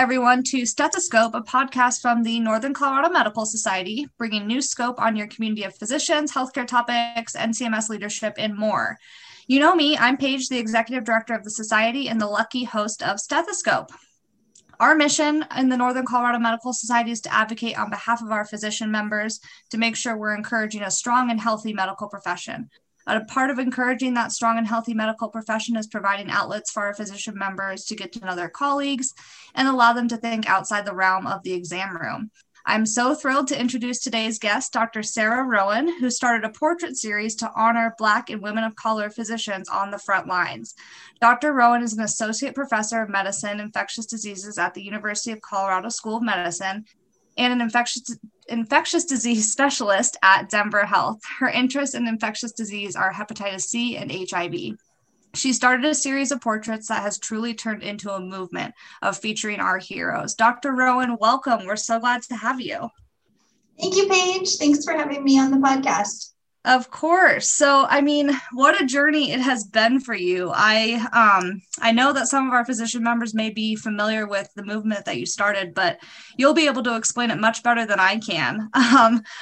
everyone to Stethoscope, a podcast from the Northern Colorado Medical Society, bringing new scope on your community of physicians, healthcare topics, NCMS leadership, and more. You know me, I'm Paige, the Executive Director of the Society and the lucky host of Stethoscope. Our mission in the Northern Colorado Medical Society is to advocate on behalf of our physician members to make sure we're encouraging a strong and healthy medical profession. A part of encouraging that strong and healthy medical profession is providing outlets for our physician members to get to know their colleagues and allow them to think outside the realm of the exam room. I'm so thrilled to introduce today's guest, Dr. Sarah Rowan, who started a portrait series to honor Black and women of color physicians on the front lines. Dr. Rowan is an associate professor of medicine, infectious diseases at the University of Colorado School of Medicine, and an infectious disease specialist at Denver Health. Her interests in infectious disease are hepatitis C and HIV. She started a series of portraits that has truly turned into a movement of featuring our heroes. Dr. Rowan, welcome. We're so glad to have you. Thank you, Paige. Thanks for having me on the podcast. Of course. So, I mean, what a journey it has been for you. I know that some of our physician members may be familiar with the movement that you started, but you'll be able to explain it much better than I can.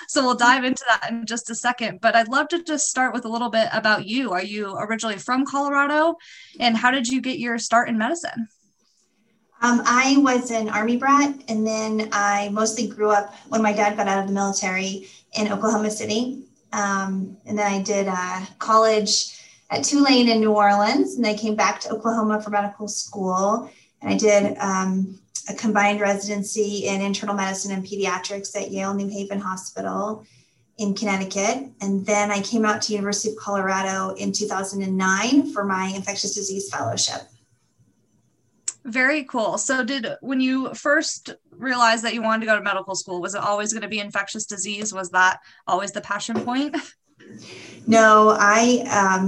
So we'll dive into that in just a second, but I'd love to just start with a little bit about you. Are you originally from Colorado, and how did you get your start in medicine? I was an Army brat, and then I mostly grew up when my dad got out of the military in Oklahoma City. And then I did college at Tulane in New Orleans, and I came back to Oklahoma for medical school. And I did a combined residency in internal medicine and pediatrics at Yale New Haven Hospital in Connecticut. And then I came out to University of Colorado in 2009 for my infectious disease fellowship. Very cool. So when you first realized that you wanted to go to medical school, was it always going to be infectious disease? Was that always the passion point? No, I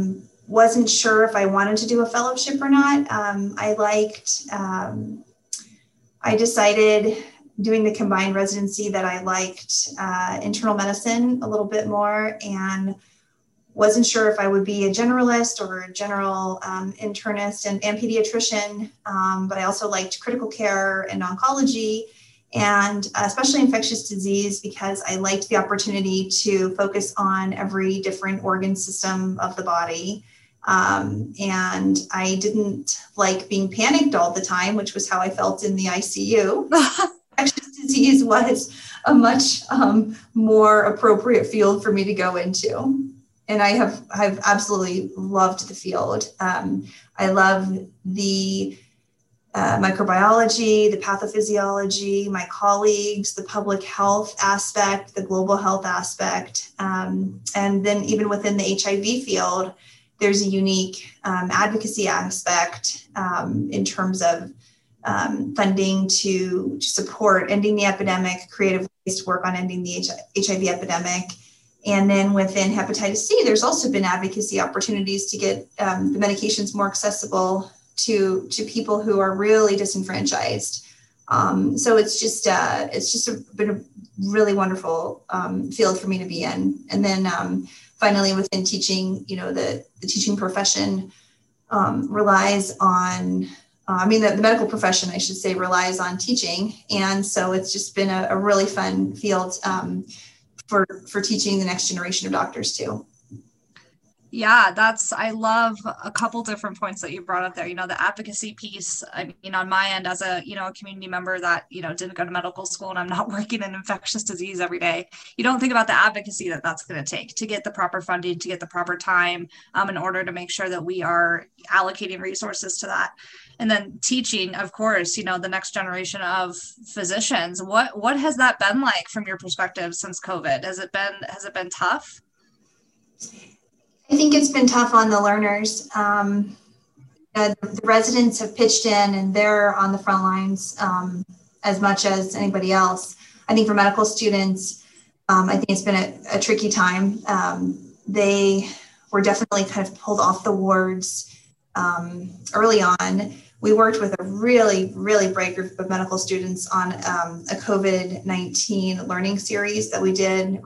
wasn't sure if I wanted to do a fellowship or not. I decided doing the combined residency that I liked internal medicine a little bit more, and wasn't sure if I would be a generalist or a general internist and pediatrician, but I also liked critical care and oncology, and especially infectious disease, because I liked the opportunity to focus on every different organ system of the body. And I didn't like being panicked all the time, which was how I felt in the ICU. Infectious disease was a much more appropriate field for me to go into. And I've absolutely loved the field. I love the microbiology, the pathophysiology, my colleagues, the public health aspect, the global health aspect. And then even within the HIV field, there's a unique advocacy aspect in terms of funding to support ending the epidemic, creative ways to work on ending the HIV epidemic. And then within hepatitis C, there's also been advocacy opportunities to get the medications more accessible to people who are really disenfranchised. So it's just been a really wonderful field for me to be in. And then finally, within teaching, you know, the teaching profession relies on, the medical profession, I should say, relies on teaching. And so it's just been a really fun field for teaching the next generation of doctors too. Yeah, I love a couple different points that you brought up there. You know, the advocacy piece, I mean, on my end as a community member that, didn't go to medical school, and I'm not working in infectious disease every day, you don't think about the advocacy that's going to take to get the proper funding, to get the proper time in order to make sure that we are allocating resources to that. And then teaching, of course, the next generation of physicians. What has that been like from your perspective since COVID? Has it been tough? I think it's been tough on the learners. The residents have pitched in, and they're on the front lines as much as anybody else. I think for medical students, I think it's been a tricky time. They were definitely kind of pulled off the wards early on. We worked with a really, really bright group of medical students on a COVID-19 learning series that we did,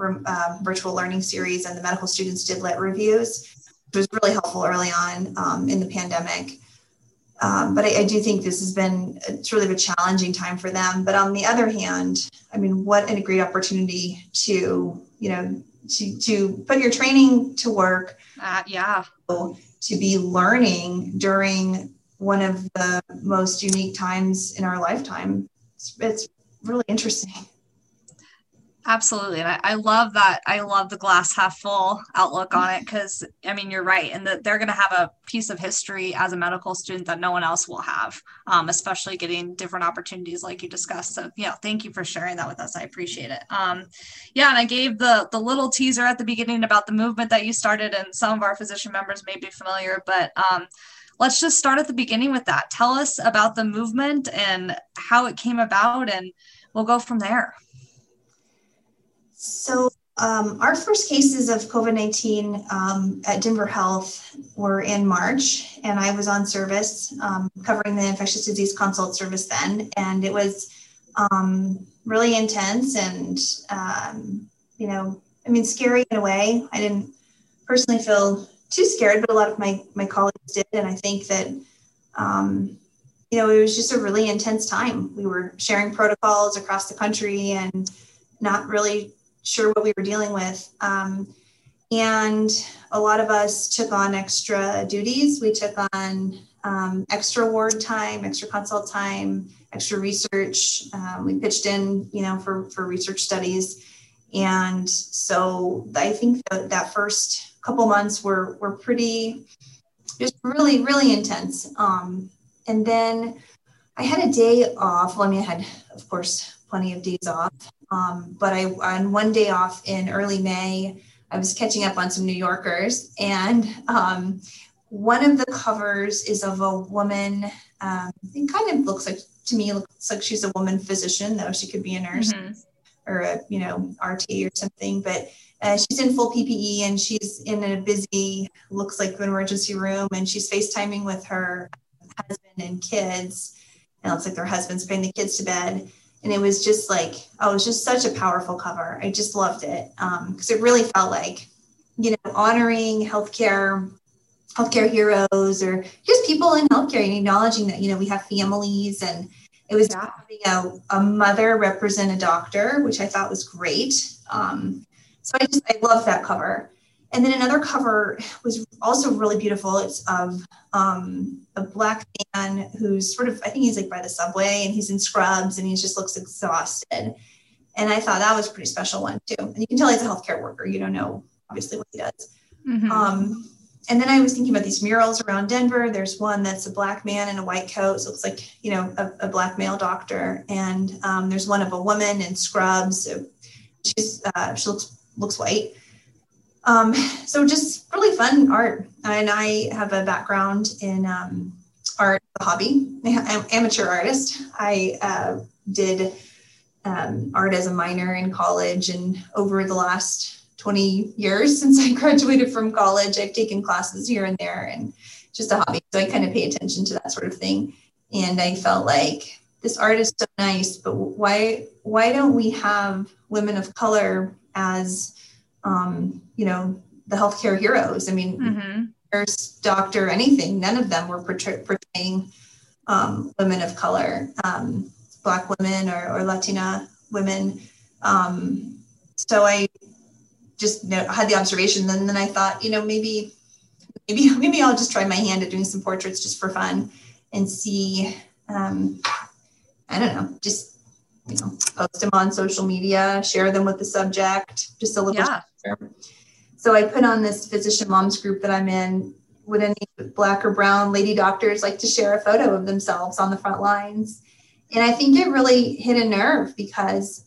virtual learning series, and the medical students did lit reviews, which was really helpful early on in the pandemic. But I do think this has been sort of a challenging time for them. But on the other hand, I mean, what a great opportunity to, you know, to put your training to work. Yeah. To be learning during one of the most unique times in our lifetime. It's really interesting. Absolutely. And I love that. I love the glass half full outlook on it, because I mean, you're right. And that they're going to have a piece of history as a medical student that no one else will have, especially getting different opportunities like you discussed. So yeah, thank you for sharing that with us. I appreciate it. Yeah. And I gave the little teaser at the beginning about the movement that you started, and some of our physician members may be familiar, but let's just start at the beginning with that. Tell us about the movement and how it came about, and we'll go from there. So our first cases of COVID-19 at Denver Health were in March, and I was on service covering the infectious disease consult service then, and it was really intense and, you know, I mean, scary in a way. I didn't personally feel too scared, but a lot of my colleagues did, and I think that, you know, it was just a really intense time. We were sharing protocols across the country and not really sure what we were dealing with. And a lot of us took on extra duties. We took on extra ward time, extra consult time, extra research. We pitched in, you know, for research studies. And so I think that first couple months were pretty, just really, really intense. And then I had a day off. Well, I mean, I had, of course, plenty of days off. But on one day off in early May, I was catching up on some New Yorkers, and one of the covers is of a woman. It kind of looks like to me, looks like she's a woman physician, though she could be a nurse or a, you know, RT or something. But she's in full PPE, and she's in a busy, looks like an emergency room, and she's FaceTiming with her husband and kids, and it looks like their husband's putting the kids to bed. And it was just like, oh, it was just such a powerful cover. I just loved it because it really felt like, you know, honoring healthcare heroes, or just people in healthcare, and acknowledging that, you know, we have families. And it was having a mother represent a doctor, which I thought was great. So I loved that cover. And then another cover was also really beautiful. It's of a Black man who's sort of, I think he's like by the subway, and he's in scrubs, and he just looks exhausted. And I thought that was a pretty special one too. And you can tell he's a healthcare worker. You don't know obviously what he does. Mm-hmm. And then I was thinking about these murals around Denver. There's one that's a Black man in a white coat. So it looks like, you know, a Black male doctor. And there's one of a woman in scrubs. So she looks white. So just really fun art. And I have a background in art, a hobby. I'm amateur artist. I did art as a minor in college, and over the last 20 years since I graduated from college, I've taken classes here and there, and just a hobby. So I kind of pay attention to that sort of thing. And I felt like this art is so nice, but why don't we have women of color as you know, the healthcare heroes? I mean, nurse, doctor, anything, none of them were portraying women of color, Black women or Latina women. So I just had the observation, and then I thought, you know, maybe I'll just try my hand at doing some portraits just for fun and see, I don't know, just, you know, post them on social media, share them with the subject, just a little So I put on this physician moms group that I'm in. Would any Black or brown lady doctors like to share a photo of themselves on the front lines? And I think it really hit a nerve, because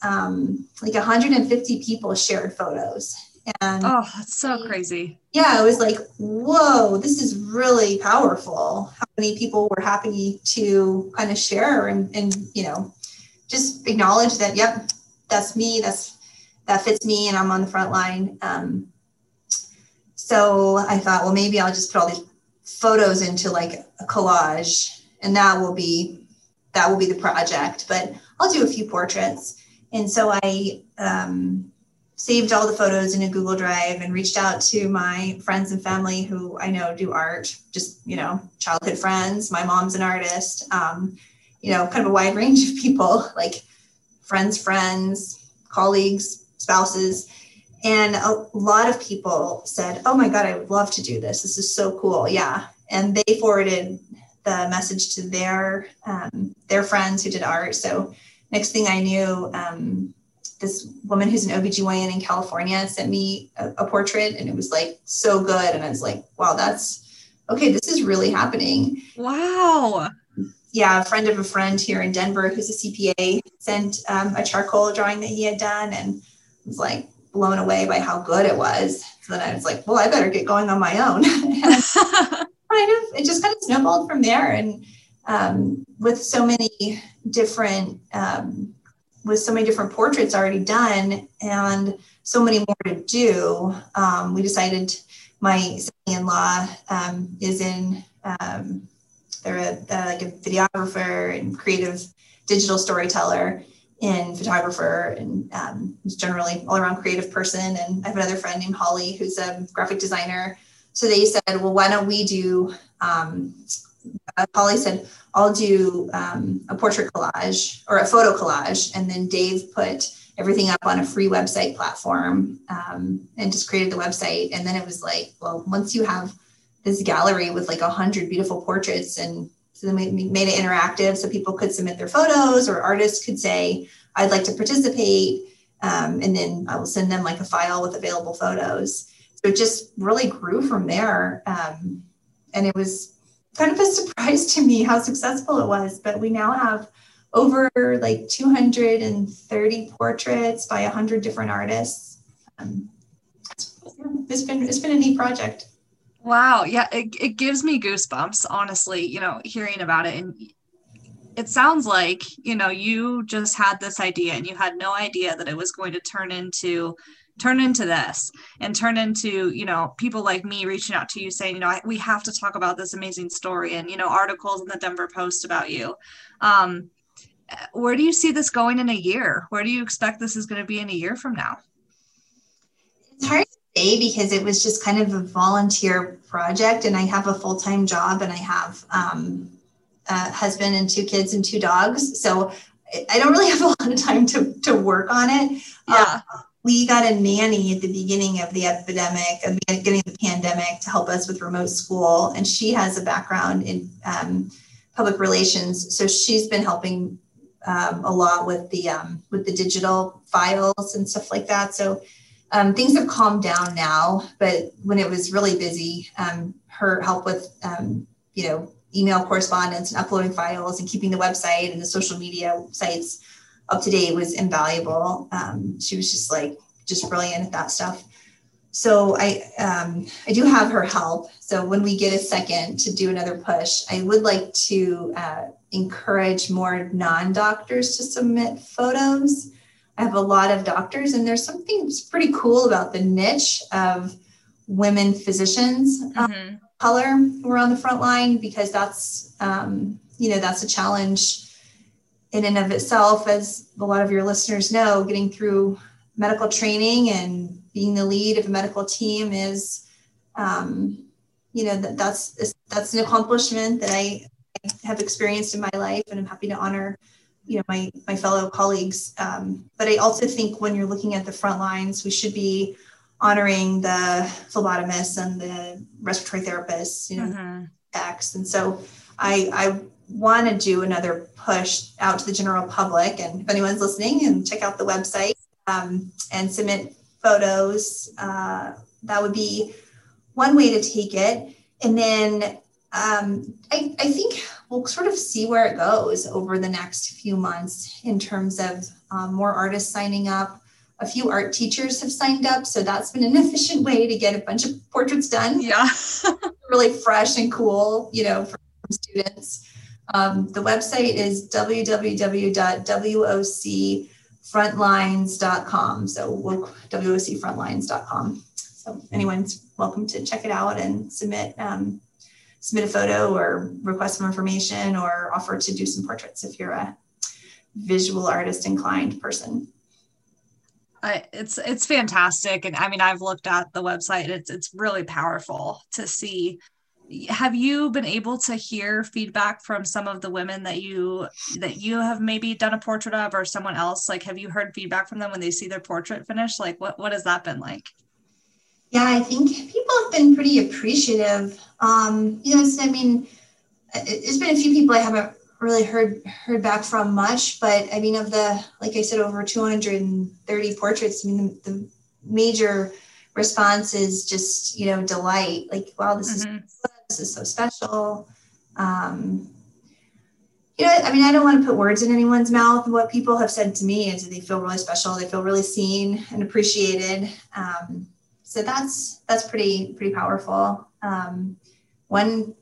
like 150 people shared photos. And oh, that's so crazy. Yeah, it was like, whoa, this is really powerful. How many people were happy to kind of share and you know, just acknowledge that, yep, that's me, that fits me, and I'm on the front line. So I thought, well, maybe I'll just put all these photos into like a collage, and that will be the project, but I'll do a few portraits. And so I saved all the photos in a Google Drive and reached out to my friends and family who I know do art, just, you know, childhood friends. My mom's an artist, you know, kind of a wide range of people, like friends, colleagues, spouses. And a lot of people said, oh my God, I would love to do this. This is so cool. Yeah. And they forwarded the message to their friends who did art. So next thing I knew, this woman who's an OBGYN in California sent me a portrait, and it was like so good. And I was like, wow, that's okay. This is really happening. Wow. Yeah. A friend of a friend here in Denver, who's a CPA, sent a charcoal drawing that he had done, and was like blown away by how good it was. So then I was like, well, I better get going on my own. It just kind of snowballed from there. And with so many different, portraits already done and so many more to do, we decided, my son-in-law is in, they're a videographer and creative digital storyteller and photographer, and is generally all around creative person. And I have another friend named Holly, who's a graphic designer. So they said, well, why don't we do, Holly said, I'll do a portrait collage or a photo collage. And then Dave put everything up on a free website platform and just created the website. And then it was like, well, once you have this gallery with like 100 beautiful portraits, and so then we made it interactive so people could submit their photos, or artists could say, I'd like to participate. And then I will send them like a file with available photos. So it just really grew from there. And it was kind of a surprise to me how successful it was, but we now have over like 230 portraits by 100 different artists. It's been a neat project. Wow. Yeah. It gives me goosebumps, honestly, you know, hearing about it. And it sounds like, you know, you just had this idea and you had no idea that it was going to turn into this and turn into, you know, people like me reaching out to you saying, you know, we have to talk about this amazing story, and, you know, articles in the Denver Post about you. Where do you see this going in a year? Where do you expect this is going to be in a year from now? It's hard to say because it was just kind of a volunteer project, and I have a full-time job, and I have a husband and two kids and two dogs. So I don't really have a lot of time to work on it. Yeah. We got a nanny at the beginning of the epidemic, beginning of the pandemic, to help us with remote school. And she has a background in public relations. So she's been helping a lot with the digital files and stuff like that. So things have calmed down now, but when it was really busy, her help with, you know, email correspondence and uploading files and keeping the website and the social media sites up to date was invaluable. She was just brilliant at that stuff. So I do have her help. So when we get a second to do another push, I would like to encourage more non-doctors to submit photos. I have a lot of doctors, and there's something pretty cool about the niche of women physicians of color who are on the front line, because that's, you know, that's a challenge in and of itself, as a lot of your listeners know. Getting through medical training and being the lead of a medical team is, you know, that's an accomplishment that I have experienced in my life, and I'm happy to honor, you know, my fellow colleagues. But I also think when you're looking at the front lines, we should be honoring the phlebotomists and the respiratory therapists, you know, techs. And so I want to do another push out to the general public, and if anyone's listening, and check out the website and submit photos. That would be one way to take it. And then I think we'll sort of see where it goes over the next few months in terms of more artists signing up. A few art teachers have signed up, so that's been an efficient way to get a bunch of portraits done. Yeah. Really fresh and cool, you know, for students. The website is www.wocfrontlines.com. So wocfrontlines.com. So anyone's welcome to check it out and submit a photo or request some information or offer to do some portraits if you're a visual artist inclined person. It's fantastic. And I mean, I've looked at the website. It's really powerful to see. Have you been able to hear feedback from some of the women that you have maybe done a portrait of, or someone else? Like, have you heard feedback from them when they see their portrait finished? Like, what has that been like? Yeah, I think people have been pretty appreciative. I mean, it's been a few people I haven't really heard back from much, but I mean, of the, like I said, over 230 portraits, I mean, the major response is just, delight, like, wow, this is so special. I mean, I don't want to put words in anyone's mouth. What people have said to me is that they feel really special. They feel really seen and appreciated. So that's pretty powerful. One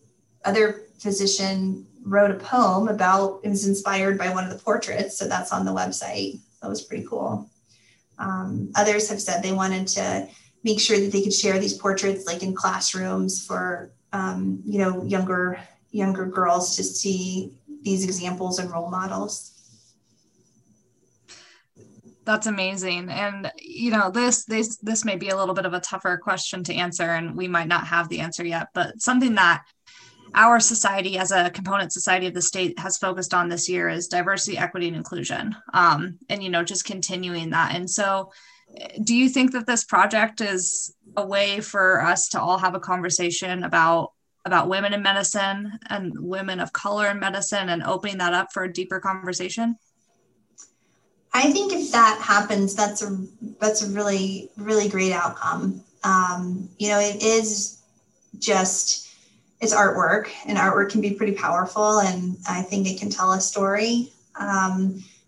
other physician wrote a poem about, it was inspired by one of the portraits. So that's on the website. That was pretty cool. Others have said they wanted to make sure that they could share these portraits, like in classrooms for, younger girls to see these examples and role models. That's amazing. And, this may be a little bit of a tougher question to answer, and we might not have the answer yet, but something that our society as a component society of the state has focused on this year is diversity, equity, and inclusion. Just continuing that. And so do you think that this project is a way for us to all have a conversation about women in medicine and women of color in medicine, and opening that up for a deeper conversation? I think if that happens, that's a really, really great outcome. It is just, it's artwork, and artwork can be pretty powerful, and I think it can tell a story.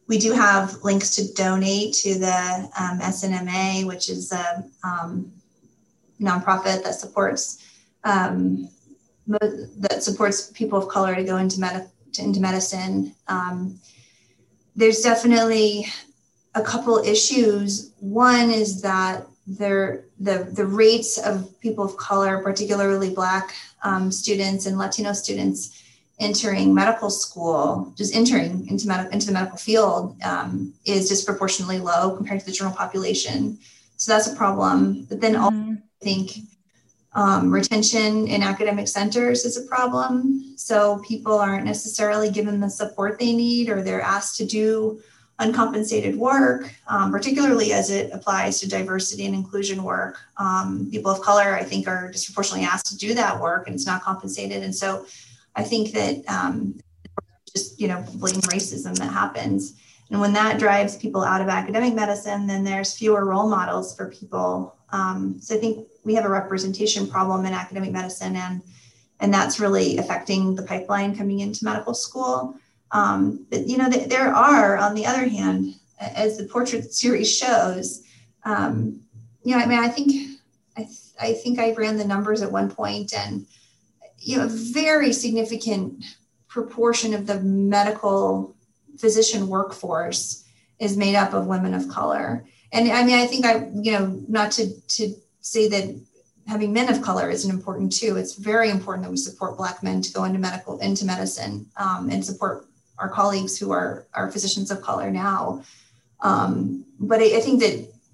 We do have links to donate to the SNMA, which is a nonprofit that supports people of color to go into medicine. There's definitely a couple issues. One is that the rates of people of color, particularly Black students and Latino students entering medical school, just entering into the medical field, is disproportionately low compared to the general population. So that's a problem. But then also I think retention in academic centers is a problem. So people aren't necessarily given the support they need, or they're asked to do uncompensated work, particularly as it applies to diversity and inclusion work. People of color, I think, are disproportionately asked to do that work, and it's not compensated. And so I think that blatant racism that happens. And when that drives people out of academic medicine, then there's fewer role models for people. So I think we have a representation problem in academic medicine, and that's really affecting the pipeline coming into medical school. There are, on the other hand, as the portrait series shows, I think I ran the numbers at one point, and, a very significant proportion of the medical physician workforce is made up of women of color. And I mean, I think not to say that having men of color isn't important too. It's very important that we support Black men to go into medicine, and support our colleagues who are physicians of color now. But I think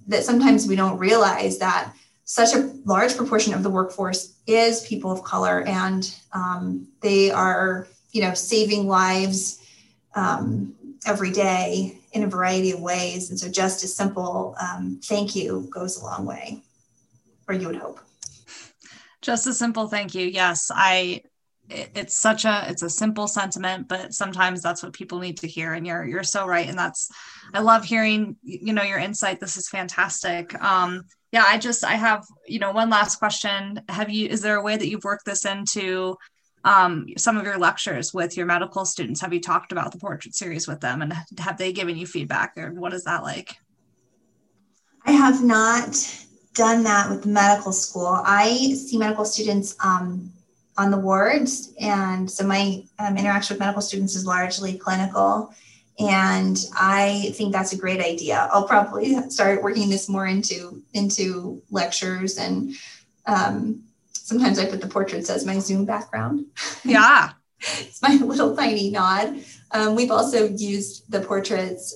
that sometimes we don't realize that such a large proportion of the workforce is people of color, and they are, saving lives every day in a variety of ways. And so just a simple thank you goes a long way, or you would hope. Just a simple thank you. Yes. It's a simple sentiment, but sometimes that's what people need to hear. And you're so right. And I love hearing, your insight. This is fantastic. I have, one last question. Is there a way that you've worked this into some of your lectures with your medical students? Have you talked about the portrait series with them, and have they given you feedback, or what is that like? I have not done that with medical school. I see medical students, on the wards. And so my interaction with medical students is largely clinical. And I think that's a great idea. I'll probably start working this more into lectures. And sometimes I put the portraits as my Zoom background. Yeah. It's my little tiny nod. We've also used the portraits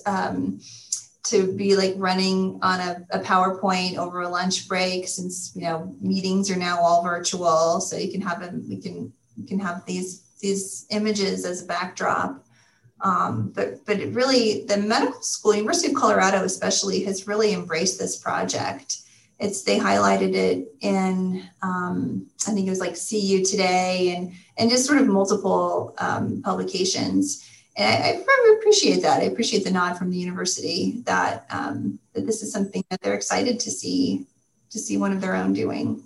to be like running on a PowerPoint over a lunch break, since, you know, meetings are now all virtual. So you can have them, you can have these images as a backdrop. But it really, the medical school, University of Colorado especially, has really embraced this project. They highlighted it in, I think it was like CU Today and just sort of multiple publications. And I really appreciate that. I appreciate the nod from the university that that this is something that they're excited to see one of their own doing.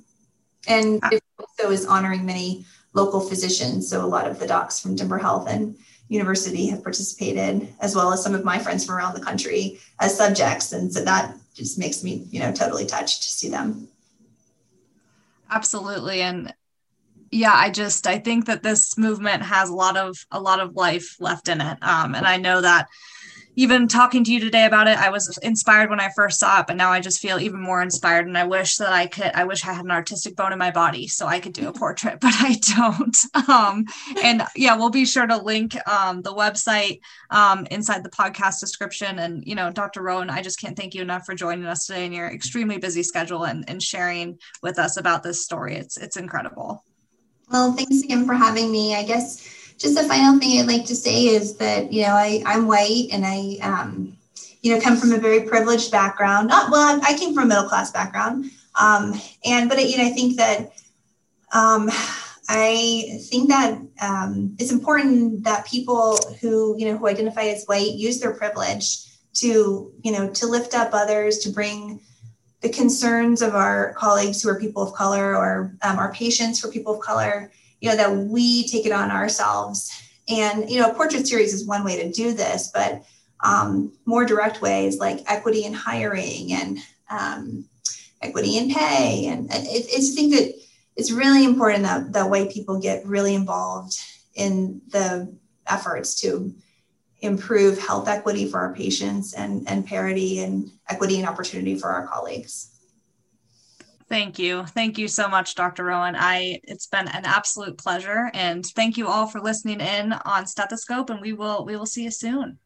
And it also is honoring many local physicians. So a lot of the docs from Denver Health and University have participated, as well as some of my friends from around the country as subjects. And so that just makes me, you know, totally touched to see them. Absolutely. And yeah, I think that this movement has a lot of life left in it. And I know that even talking to you today about it, I was inspired when I first saw it, but now I just feel even more inspired. And I wish that I wish I had an artistic bone in my body so I could do a portrait, but I don't. And yeah, we'll be sure to link the website inside the podcast description. And, you know, Dr. Rowan, I just can't thank you enough for joining us today in your extremely busy schedule and sharing with us about this story. It's incredible. Well, thanks again for having me. I guess just the final thing I'd like to say is that, you know, I'm white and I, you know, come from a very privileged background. I came from a middle class background. I think that, it's important that people who identify as white use their privilege to lift up others, to bring the concerns of our colleagues who are people of color or our patients who are people of color, you know, that we take it on ourselves. And, you know, a portrait series is one way to do this, but more direct ways like equity in hiring and equity in pay. And I think that it's really important that white people get really involved in the efforts to improve health equity for our patients and parity and equity and opportunity for our colleagues. Thank you. Thank you so much, Dr. Rowan. It's been an absolute pleasure. And thank you all for listening in on Stethoscope, and we will see you soon.